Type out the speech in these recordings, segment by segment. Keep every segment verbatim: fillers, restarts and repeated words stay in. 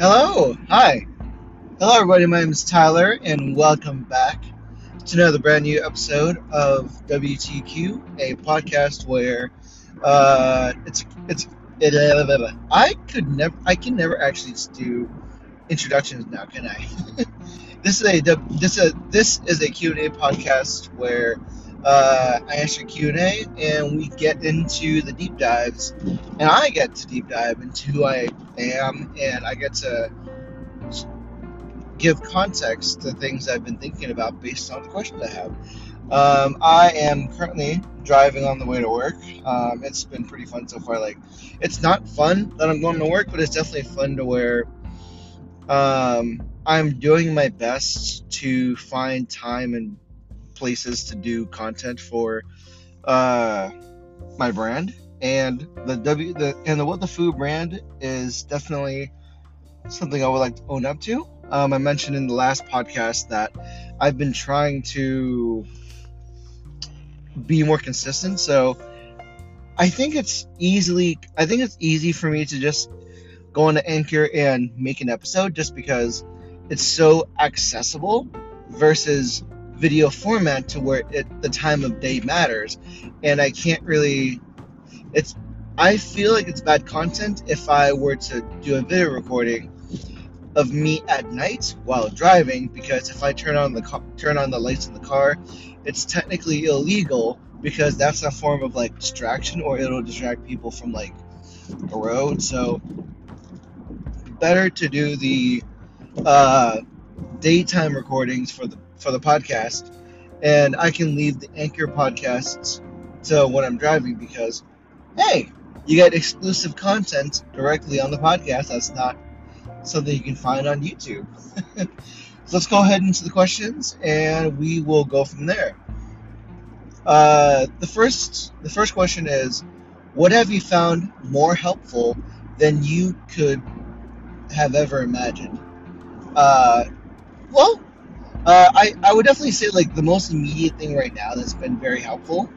Hello, hi. Hello everybody, my name is Tyler, and welcome back to another brand new episode of W T Q, a podcast where uh, it's, it's, it, uh, I could never, I can never actually do introductions now, can I? This is a, this is a, this is a Q and A podcast where uh, I answer Q and A, and we get into the deep dives, and I get to deep dive into who I am, and I get to give context to things I've been thinking about based on the questions I have. Um, I am currently driving on the way to work. Um, it's been pretty fun so far. Like, it's not fun that I'm going to work, but it's definitely fun to where um, I'm doing my best to find time and places to do content for uh, my brand. And the W the and the What the Foo brand is definitely something I would like to own up to. Um, I mentioned in the last podcast that I've been trying to be more consistent. So I think it's easily, I think it's easy for me to just go on to Anchor and make an episode just because it's so accessible versus video format to where it, the time of day matters. And I can't really, it's, I feel like it's bad content if I were to do a video recording of me at night while driving, because if I turn on the co- turn on the lights in the car, it's technically illegal because that's a form of like distraction, or it'll distract people from like the road. So better to do the uh, daytime recordings for the for the podcast, and I can leave the Anchor podcasts to when I'm driving because hey, you get exclusive content directly on the podcast. That's not something you can find on YouTube. So let's go ahead into the questions, and we will go from there. Uh, the first, the first question is, what have you found more helpful than you could have ever imagined? Uh, well, uh, I I would definitely say like the most immediate thing right now that's been very helpful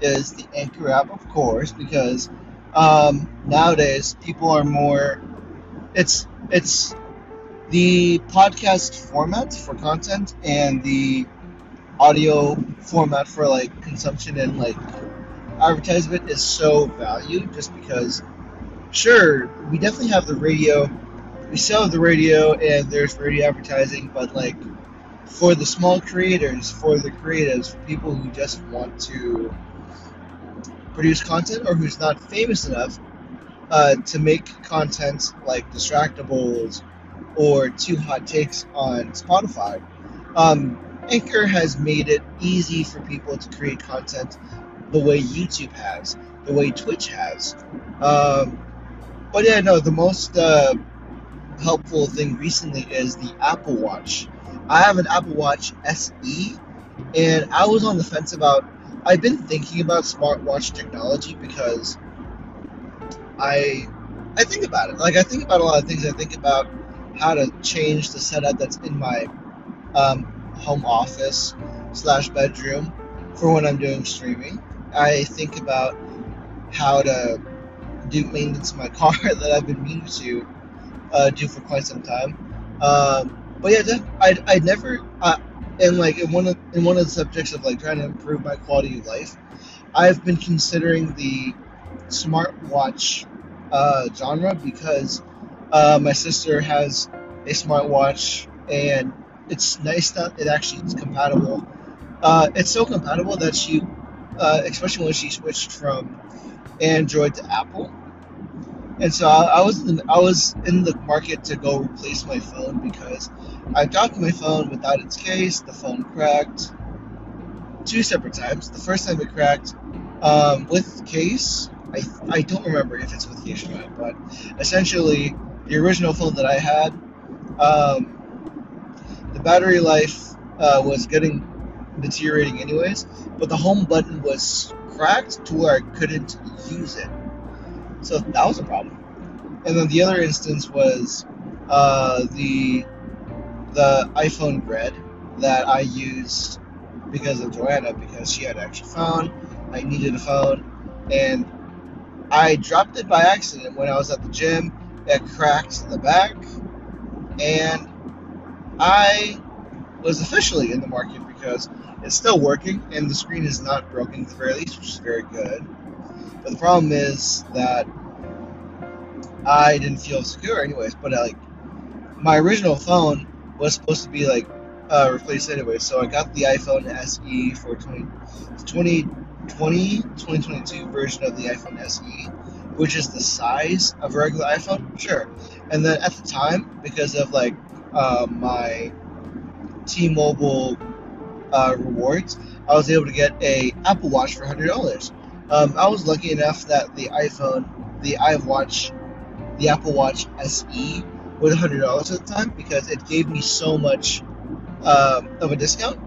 is the Anchor app, of course, because um, nowadays people are more. It's it's the podcast format for content and the audio format for like consumption and like advertisement is so valued just because sure, we definitely have the radio, we still have the radio and there's radio advertising, but like for the small creators, for the creatives, for people who just want to produce content or who's not famous enough Uh, to make content like distractables or too hot takes on Spotify. Um, Anchor has made it easy for people to create content the way YouTube has, the way Twitch has. Um, but yeah, no, the most uh, helpful thing recently is the Apple Watch. I have an Apple Watch S E, and I was on the fence about, I've been thinking about smartwatch technology because I I think about it. Like, I think about a lot of things. I think about how to change the setup that's in my um, home office slash bedroom for when I'm doing streaming. I think about how to do maintenance in my car that I've been meaning to uh, do for quite some time. Um, but yeah, I I never uh, and like in one of in one of the subjects of like trying to improve my quality of life, I've been considering the smartwatch uh, genre because uh, my sister has a smartwatch and it's nice that it actually is compatible. Uh, it's so compatible that she, uh, especially when she switched from Android to Apple, and so I, I was in the, I was in the market to go replace my phone because I dropped my phone without its case. The phone cracked two separate times. The first time it cracked um, with case. I, I don't remember if it's with the issue, but essentially the original phone that I had, um, the battery life uh, was getting deteriorating anyways, but the home button was cracked to where I couldn't use it. So that was a problem. And then the other instance was uh, the the iPhone Red that I used because of Joanna, because she had an extra phone, I needed a phone, and I dropped it by accident when I was at the gym. It cracked in the back, and I was officially in the market because it's still working and the screen is not broken at the very least, which is very good. But the problem is that I didn't feel secure anyways, but I, like, my original phone was supposed to be like uh, replaced anyway, so I got the iPhone S E for twenty twenty, twenty twenty-two version of the iPhone S E, which is the size of a regular iPhone, sure. And then at the time, because of like uh, my T-Mobile uh, rewards, I was able to get a Apple Watch for one hundred dollars. Um, I was lucky enough that the iPhone, the iWatch, the Apple Watch S E was one hundred dollars at the time because it gave me so much um, of a discount.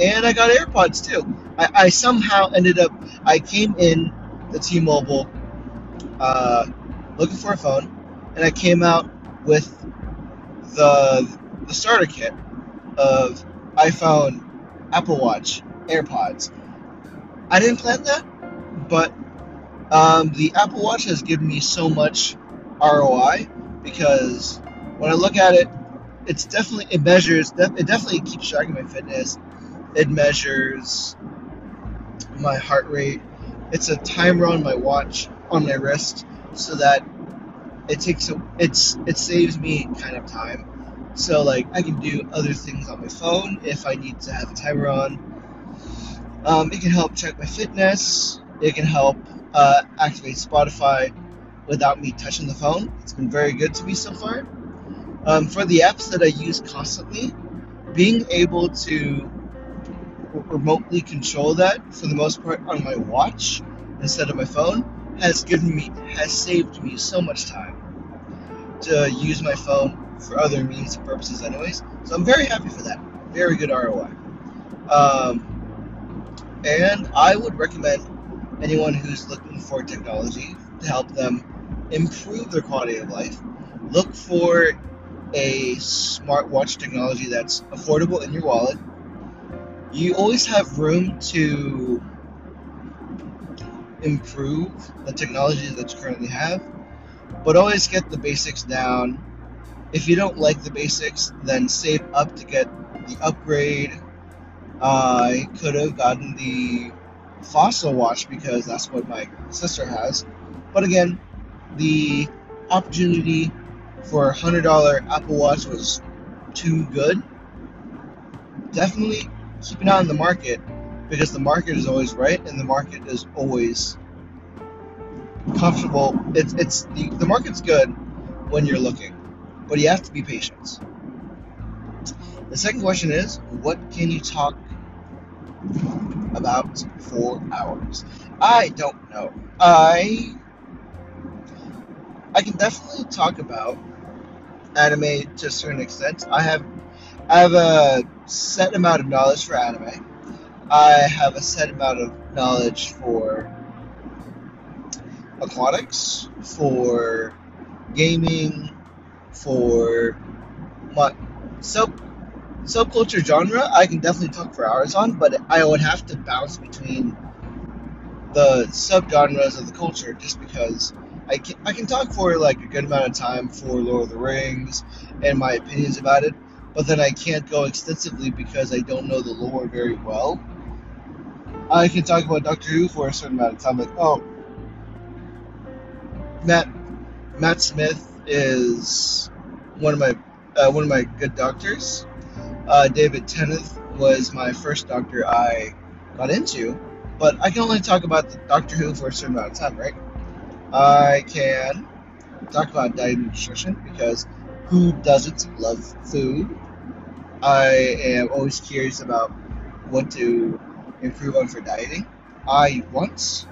And I got AirPods too. I, I somehow ended up, I came in the T-Mobile Uh, looking for a phone, and I came out with the the starter kit of iPhone, Apple Watch, AirPods. I didn't plan that, but um, the Apple Watch has given me so much R O I because when I look at it, it's definitely it measures. It definitely keeps tracking my fitness. It measures my heart rate. It's a timer on my watch. On my wrist, so that it takes a, it's it saves me kind of time. So like I can do other things on my phone if I need to have a timer on. Um, it can help check my fitness. It can help uh, activate Spotify without me touching the phone. It's been very good to me so far. Um, for the apps that I use constantly, being able to remotely control that for the most part on my watch instead of my phone. Has given me, has saved me so much time to use my phone for other means and purposes anyways, so I'm very happy for that. Very good R O I. Um, and I would recommend anyone who's looking for technology to help them improve their quality of life, look for a smartwatch technology that's affordable in your wallet. You always have room to improve the technology that you currently have, but always get the basics down. If you don't like the basics, then save up to get the upgrade. Uh, I could have gotten the Fossil watch because that's what my sister has, but again, the opportunity for a one hundred dollars Apple Watch was too good. Definitely keep an eye on the market, because the market is always right, and the market is always comfortable. It's it's the, the market's good when you're looking, but you have to be patient. The second question is, what can you talk about for hours? I don't know. I I can definitely talk about anime to a certain extent. I have I have a set amount of knowledge for anime. I have a set amount of knowledge for aquatics, for gaming, for my sub subculture genre. I can definitely talk for hours on, but I would have to bounce between the subgenres of the culture just because I can, I can talk for like a good amount of time for Lord of the Rings and my opinions about it, but then I can't go extensively because I don't know the lore very well. I can talk about Doctor Who for a certain amount of time, like, oh, Matt Matt Smith is one of my uh, one of my good doctors. Uh, David Tennant was my first doctor I got into, but I can only talk about the Doctor Who for a certain amount of time, right? I can talk about diet and nutrition because who doesn't love food? I am always curious about what to improve on for dieting. I want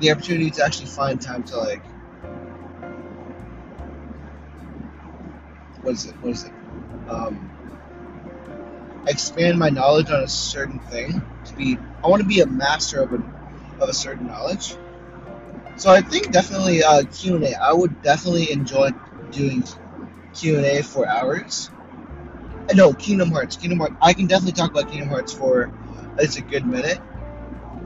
the opportunity to actually find time to like, what is it, what is it, um, expand my knowledge on a certain thing to be, I want to be a master of, an, of a certain knowledge. So I think definitely uh, Q and A, I would definitely enjoy doing Q and A for hours. No, Kingdom Hearts. Kingdom Hearts. I can definitely talk about Kingdom Hearts for it's a good minute.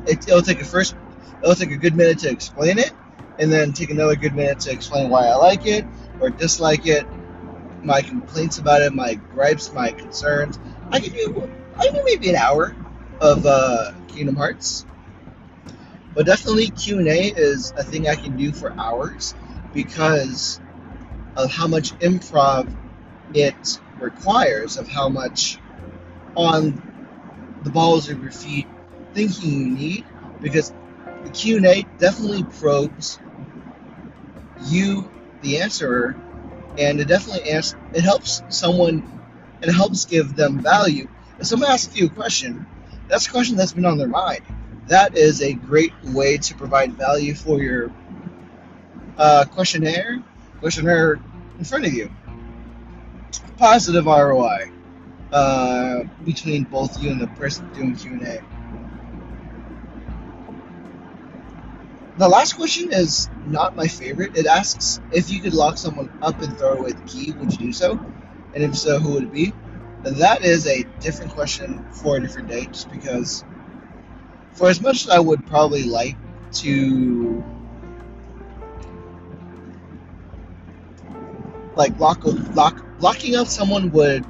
It, it'll take a first. It'll take a good minute to explain it, and then take another good minute to explain why I like it or dislike it, my complaints about it, my gripes, my concerns. I could do I could do maybe an hour of uh, Kingdom Hearts. But definitely Q and A is a thing I can do for hours because of how much improv it requires, of how much on the balls of your feet thinking you need, because the Q and A definitely probes you, the answerer, and it definitely asks, it helps someone, it helps give them value. If someone asks you a question, that's a question that's been on their mind. That is a great way to provide value for your uh, questionnaire, questionnaire in front of you. Positive R O I uh, between both you and the person doing Q and A. The last question is not my favorite. It asks, if you could lock someone up and throw away the key, would you do so? And if so, who would it be? And that is a different question for a different day, just because for as much as I would probably like to like lock lock locking up someone would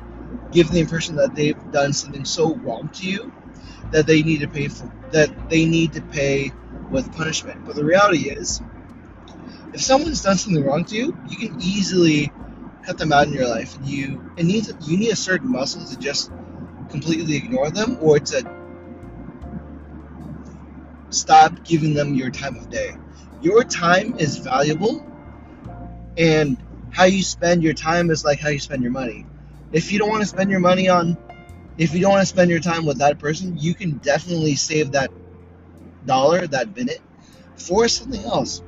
give the impression that they've done something so wrong to you that they need to pay for that they need to pay with punishment. But the reality is, if someone's done something wrong to you, you can easily cut them out in your life. And you it needs you need a certain muscle to just completely ignore them, or to stop giving them your time of day. Your time is valuable, and how you spend your time is like how you spend your money. If you don't want to spend your money on, if you don't want to spend your time with that person, you can definitely save that dollar, that minute, for something else.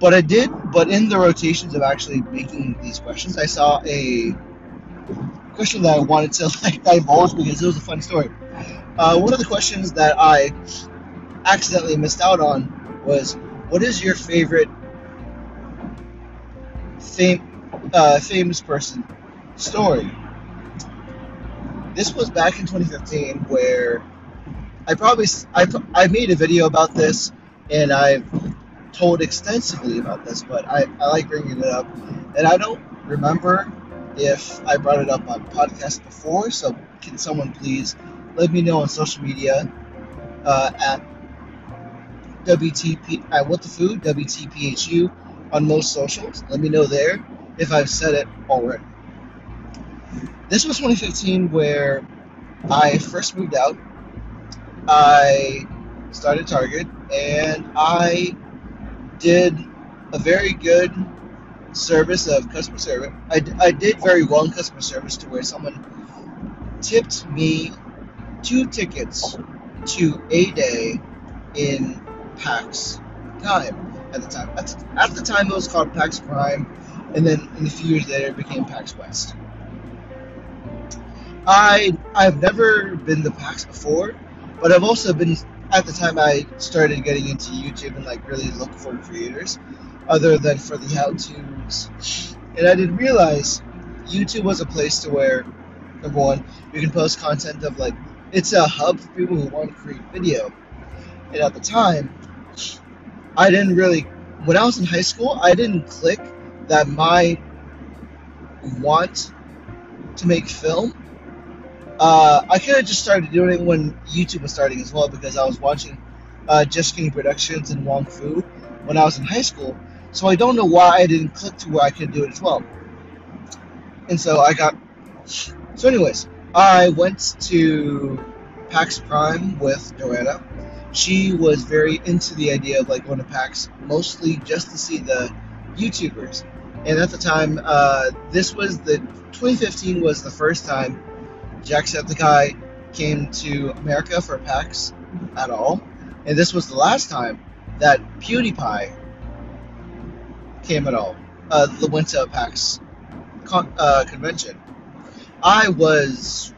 But I did, but in the rotations of actually making these questions, I saw a question that I wanted to like divulge because it was a fun story. Uh, one of the questions that I accidentally missed out on was, what is your favorite fam- uh, famous person story? This was back in twenty fifteen, where I probably I, I made a video about this, and I've told extensively about this, but I, I like bringing it up, and I don't remember if I brought it up on podcast before, so can someone please let me know on social media uh, at W T P at What the Food, W T P H U on most socials. Let me know there if I've said it already. This was twenty fifteen, where I first moved out. I started Target, and I did a very good service of customer service. I, I did very well in customer service, to where someone tipped me two tickets to a day in PAX time at the time. At the, at the time, it was called PAX Prime, and then in a few years later, it became PAX West. I, I've never been to PAX before, but I've also been, at the time I started getting into YouTube and like really look for creators other than for the how-tos. And I didn't realize YouTube was a place to where, number one, you can post content of like, it's a hub for people who want to create video. And at the time, I didn't really, when I was in high school, I didn't click that my want to make film. Uh, I could have just started doing it when YouTube was starting as well, because I was watching uh, Just King Productions and Wong Fu when I was in high school, so I don't know why I didn't click to where I could do it as well. And so I got... So anyways, I went to PAX Prime with Joanna. She was very into the idea of like going to PAX, mostly just to see the YouTubers. And at the time, uh, this was the... twenty fifteen was the first time Jacksepticeye came to America for PAX at all, and this was the last time that PewDiePie came at all, uh, the winter PAX con- uh, convention. I was,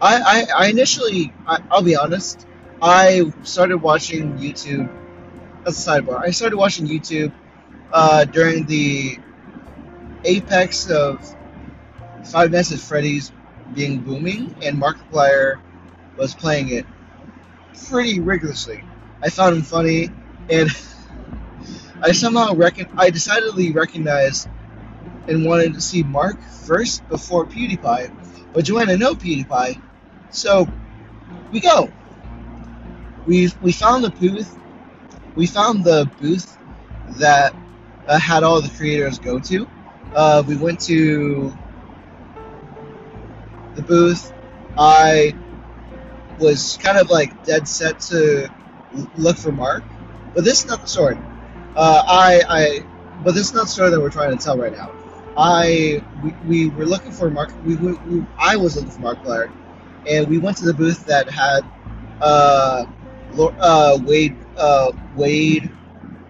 I, I, I initially, I, I'll be honest, I started watching YouTube, that's a sidebar, I started watching YouTube uh, during the apex of Five Nights at Freddy's being booming, and Markiplier was playing it pretty rigorously. I found him funny, and I somehow reckon I decidedly recognized and wanted to see Mark first before PewDiePie, but Joanna know PewDiePie, so we go. We we found the booth. We found the booth that uh, had all the creators go to. Uh, we went to the booth. I was kind of like dead set to look for Mark, but this is not the story. Uh, I I. But this is not the story that we're trying to tell right now. I we, we were looking for Mark. We, we, we I was looking for Markiplier, and we went to the booth that had uh, Lord, uh, Wade uh, Wade,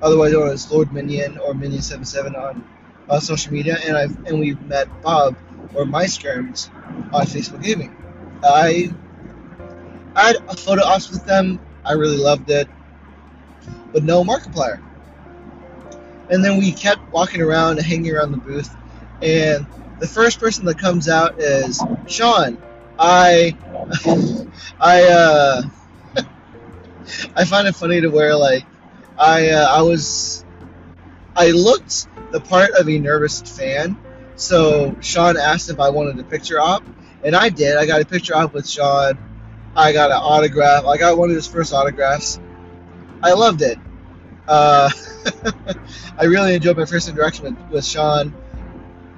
otherwise known as Lord Minion or Minion seventy-seven on uh, social media, and I and we met Bob or my skirms on Facebook Gaming. I I had a photo ops with them. I really loved it, but no Markiplier. And then we kept walking around and hanging around the booth, and the first person that comes out is Sean. I, I, uh, I find it funny to where, like, I, uh, I was, I looked the part of a nervous fan, so Sean asked if I wanted a picture op, and I did. I got a picture op with Sean. I got an autograph. I got one of his first autographs. I loved it. Uh, I really enjoyed my first interaction with, with Sean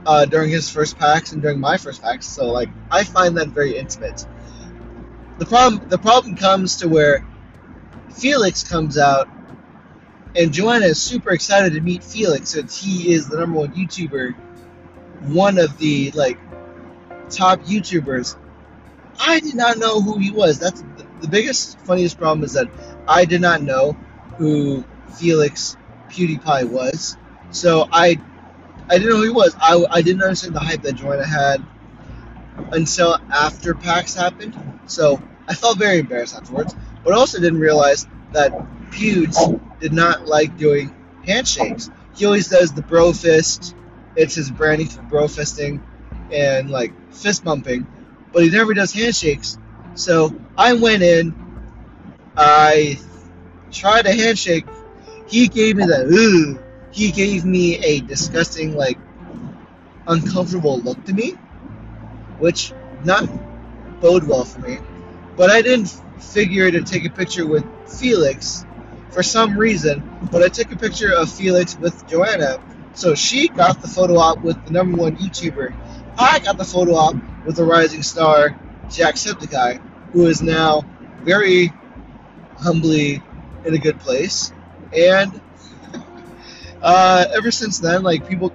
uh, during his first PAX and during my first PAX. So, like, I find that very intimate. The problem, the problem comes to where Felix comes out, and Joanna is super excited to meet Felix, since he is the number one YouTuber, one of the like top YouTubers. I did not know who he was. That's the, the biggest, funniest problem is that I did not know who Felix PewDiePie was, so I I didn't know who he was. I, I didn't understand the hype that Joanna had until after PAX happened, so I felt very embarrassed afterwards, but also didn't realize that Pewds did not like doing handshakes. He always does the bro fist. It's his branding for bro fisting and like fist bumping, but he never does handshakes. So I went in, I tried a handshake. He gave me that, ooh, he gave me a disgusting, like, uncomfortable look to me, which not bode well for me, but I didn't figure to take a picture with Felix for some reason, but I took a picture of Felix with Joanna, so she got the photo op with the number one YouTuber. I got the photo op with the rising star, Jacksepticeye, who is now very humbly in a good place. And uh, ever since then, like, people,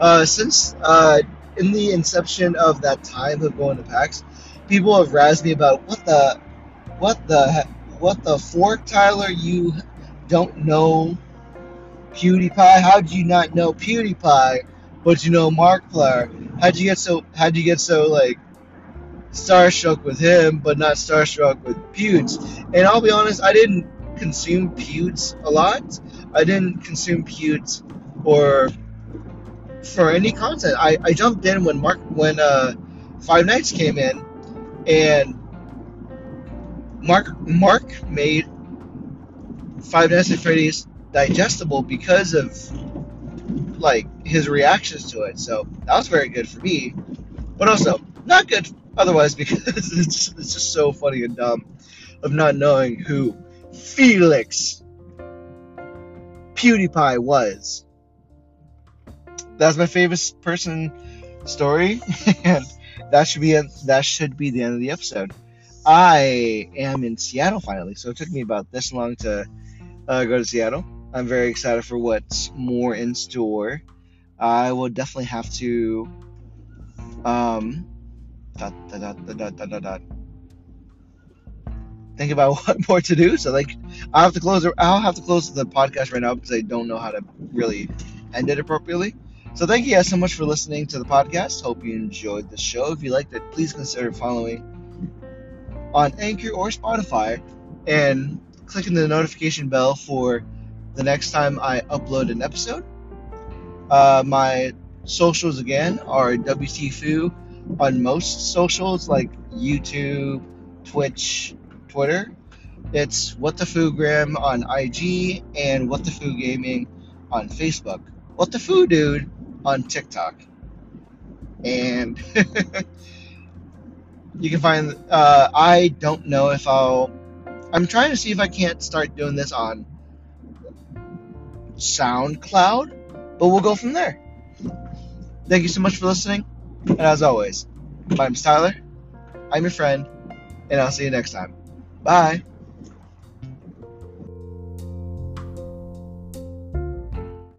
uh, since uh, in the inception of that time of going to PAX, people have razzed me about what the, what the, what the fork, Tyler, you don't know PewDiePie? How do you not know PewDiePie, but you know Markiplier? How'd you get so, how'd you get so, like, starstruck with him, but not starstruck with Pewds? And I'll be honest, I didn't consume Pewds a lot. I didn't consume Pewds or for any content. I, I jumped in when Mark when uh, Five Nights came in, and Mark Mark made Five Nights at Freddy's digestible because of like his reactions to it. So that was very good for me, but also not good otherwise because it's it's just so funny and dumb of not knowing who Felix PewDiePie was. That's my favorite person story, and that should be a, that should be the end of the episode. I am in Seattle finally, so it took me about this long to uh, go to Seattle. I'm very excited for what's more in store. I will definitely have to um dot dot dot dot dot dot dot think about what more to do. So like, I'll have to close. I'll have to close the podcast right now because I don't know how to really end it appropriately. So thank you guys so much for listening to the podcast. Hope you enjoyed the show. If you liked it, please consider following on Anchor or Spotify and clicking the notification bell for the next time I upload an episode. Uh, my socials again are W T Q on most socials like YouTube, Twitch, Twitter. It's What the Foogram on I G and What the Foo Gaming on Facebook. What the Foo Dude on TikTok. and you can find, uh, I don't know if I'll, I'm trying to see if I can't start doing this on SoundCloud, but we'll go from there. Thank you so much for listening, and as always, my name's Tyler, I'm your friend, and I'll see you next time. Bye!